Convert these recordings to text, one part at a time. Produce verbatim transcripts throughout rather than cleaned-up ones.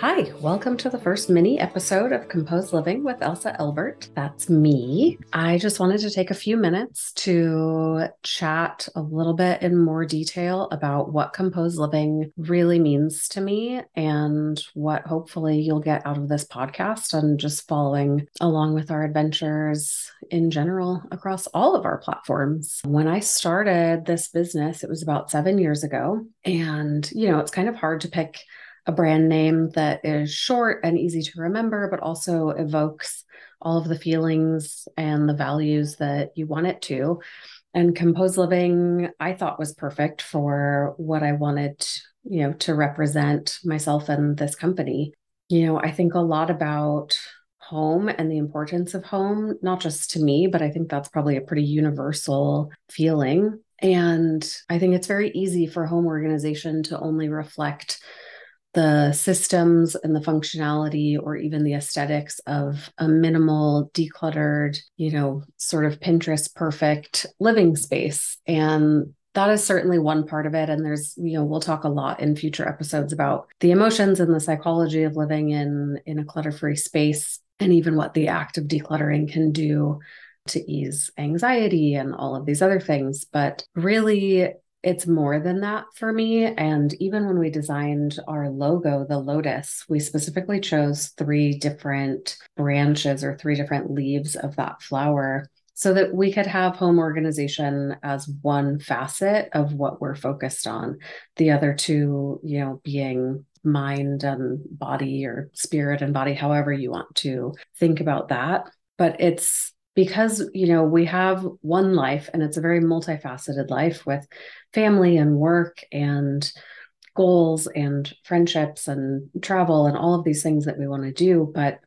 Hi, welcome to the first mini episode of Composed Living with Elsa Elbert. That's me. I just wanted to take a few minutes to chat a little bit in more detail about what Composed Living really means to me and what hopefully you'll get out of this podcast and just following along with our adventures in general across all of our platforms. When I started this business, it was about seven years ago. And, you know, it's kind of hard to pick a brand name that is short and easy to remember, but also evokes all of the feelings and the values that you want it to. And Composed Living, I thought, was perfect for what I wanted, you know, to represent myself and this company. You know, I think a lot about home and the importance of home, not just to me, but I think that's probably a pretty universal feeling. And I think it's very easy for home organization to only reflect the systems and the functionality or even the aesthetics of a minimal, decluttered, you know, sort of Pinterest perfect living space. And that is certainly one part of it. And there's, you know, we'll talk a lot in future episodes about the emotions and the psychology of living in, in a clutter-free space, and even what the act of decluttering can do to ease anxiety and all of these other things. But really, it's more than that for me. And even when we designed our logo, the lotus, we specifically chose three different branches or three different leaves of that flower so that we could have home organization as one facet of what we're focused on. The other two, you know, being mind and body, or spirit and body, however you want to think about that. But it's because, you know, we have one life and it's a very multifaceted life with family and work and goals and friendships and travel and all of these things that we want to do. But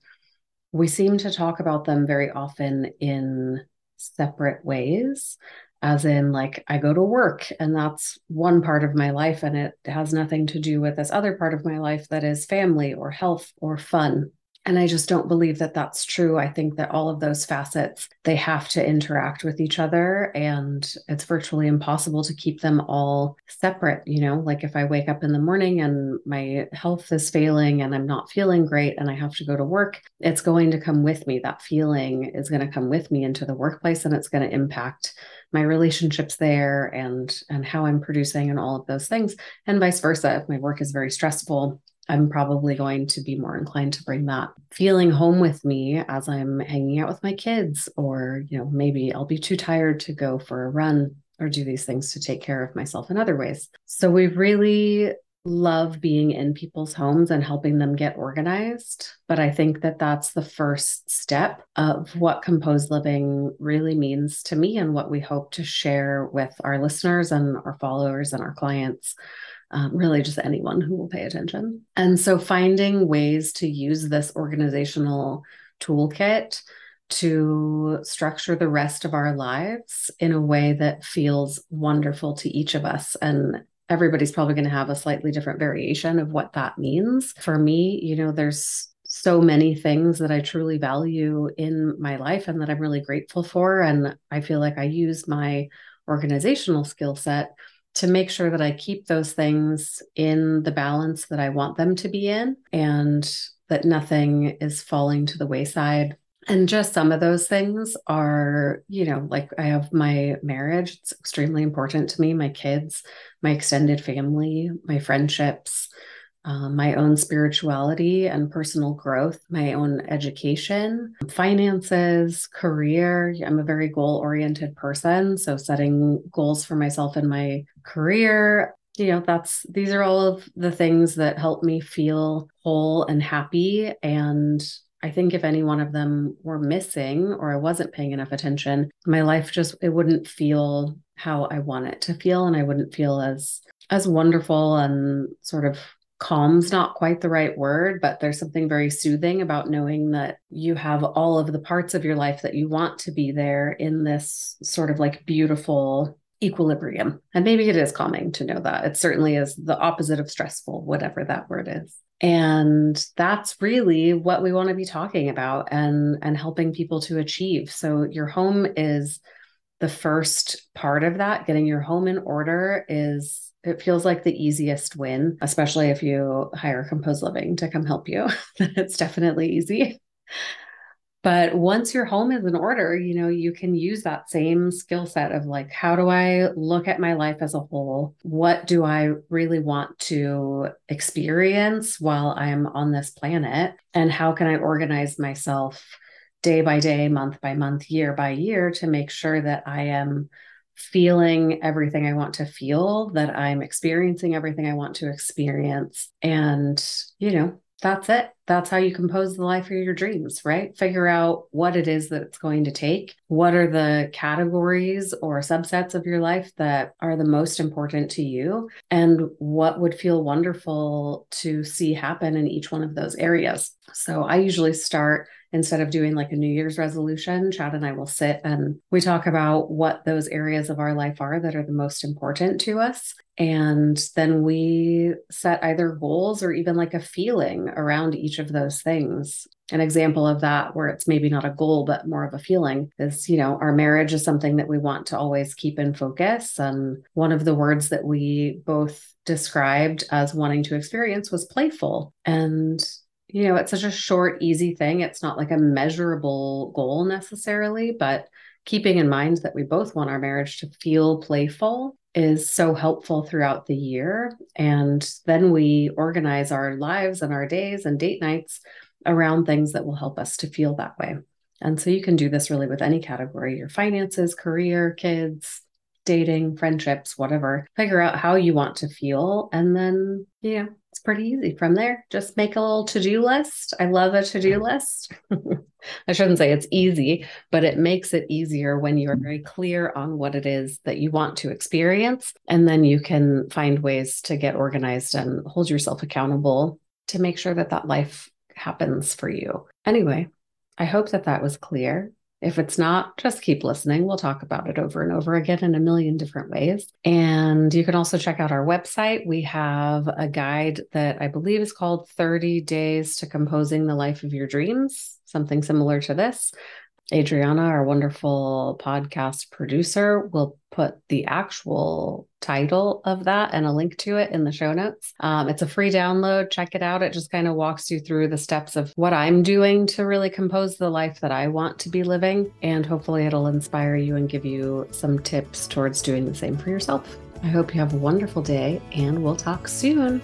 we seem to talk about them very often in separate ways, as in, like, I go to work and that's one part of my life and it has nothing to do with this other part of my life that is family or health or fun. And I just don't believe that that's true. I think that all of those facets, they have to interact with each other, and it's virtually impossible to keep them all separate. You know, like if I wake up in the morning and my health is failing and I'm not feeling great and I have to go to work, it's going to come with me. That feeling is going to come with me into the workplace, and it's going to impact my relationships there and, and how I'm producing and all of those things, and vice versa. If my work is very stressful, I'm probably going to be more inclined to bring that feeling home with me as I'm hanging out with my kids, or, you know, maybe I'll be too tired to go for a run or do these things to take care of myself in other ways. So we really love being in people's homes and helping them get organized. But I think that that's the first step of what Composed Living really means to me and what we hope to share with our listeners and our followers and our clients. Um, really just anyone who will pay attention. And so finding ways to use this organizational toolkit to structure the rest of our lives in a way that feels wonderful to each of us. And everybody's probably going to have a slightly different variation of what that means. For me, you know, there's so many things that I truly value in my life and that I'm really grateful for. And I feel like I use my organizational skill set to make sure that I keep those things in the balance that I want them to be in, and that nothing is falling to the wayside. And just some of those things are, you know, like I have my marriage. It's extremely important to me, my kids, my extended family, my friendships, uh, my own spirituality and personal growth, my own education, finances, career. I'm a very goal-oriented person. So setting goals for myself in my career, you know, that's, these are all of the things that help me feel whole and happy. And I think if any one of them were missing, or I wasn't paying enough attention, my life just, it wouldn't feel how I want it to feel. And I wouldn't feel as, as wonderful and sort of calm's not quite the right word, but there's something very soothing about knowing that you have all of the parts of your life that you want to be there in this sort of like beautiful equilibrium. And maybe it is calming to know that. It certainly is the opposite of stressful, whatever that word is. And that's really what we want to be talking about and, and helping people to achieve. So your home is the first part of that, getting your home in order, is, it feels like the easiest win, especially if you hire Composed Living to come help you. It's definitely easy. But once your home is in order, you know, you can use that same skill set of like, how do I look at my life as a whole? What do I really want to experience while I'm on this planet? And how can I organize myself day by day, month by month, year by year to make sure that I am feeling everything I want to feel, that I'm experiencing everything I want to experience. And, you know, that's it. That's how you compose the life of your dreams, right? Figure out what it is that it's going to take. What are the categories or subsets of your life that are the most important to you? And what would feel wonderful to see happen in each one of those areas? So I usually start, instead of doing like a New Year's resolution, Chad and I will sit and we talk about what those areas of our life are that are the most important to us. And then we set either goals or even like a feeling around each of those things. An example of that, where it's maybe not a goal, but more of a feeling, is, you know, our marriage is something that we want to always keep in focus. And one of the words that we both described as wanting to experience was playful. And, you know, it's such a short, easy thing. It's not like a measurable goal necessarily, but keeping in mind that we both want our marriage to feel playful is so helpful throughout the year. And then we organize our lives and our days and date nights around things that will help us to feel that way. And so you can do this really with any category: your finances, career, kids, dating, friendships, whatever. Figure out how you want to feel. And then, you know, it's pretty easy from there. Just make a little to-do list. I love a to-do list. I shouldn't say it's easy, but it makes it easier when you're very clear on what it is that you want to experience. And then you can find ways to get organized and hold yourself accountable to make sure that that life happens for you. Anyway, I hope that that was clear. If it's not, just keep listening. We'll talk about it over and over again in a million different ways. And you can also check out our website. We have a guide that I believe is called thirty days to Composing the Life of Your Dreams, something similar to this. Adriana, our wonderful podcast producer, will put the actual title of that and a link to it in the show notes. Um, it's a free download. Check it out. It just kind of walks you through the steps of what I'm doing to really compose the life that I want to be living. And hopefully it'll inspire you and give you some tips towards doing the same for yourself. I hope you have a wonderful day, and we'll talk soon.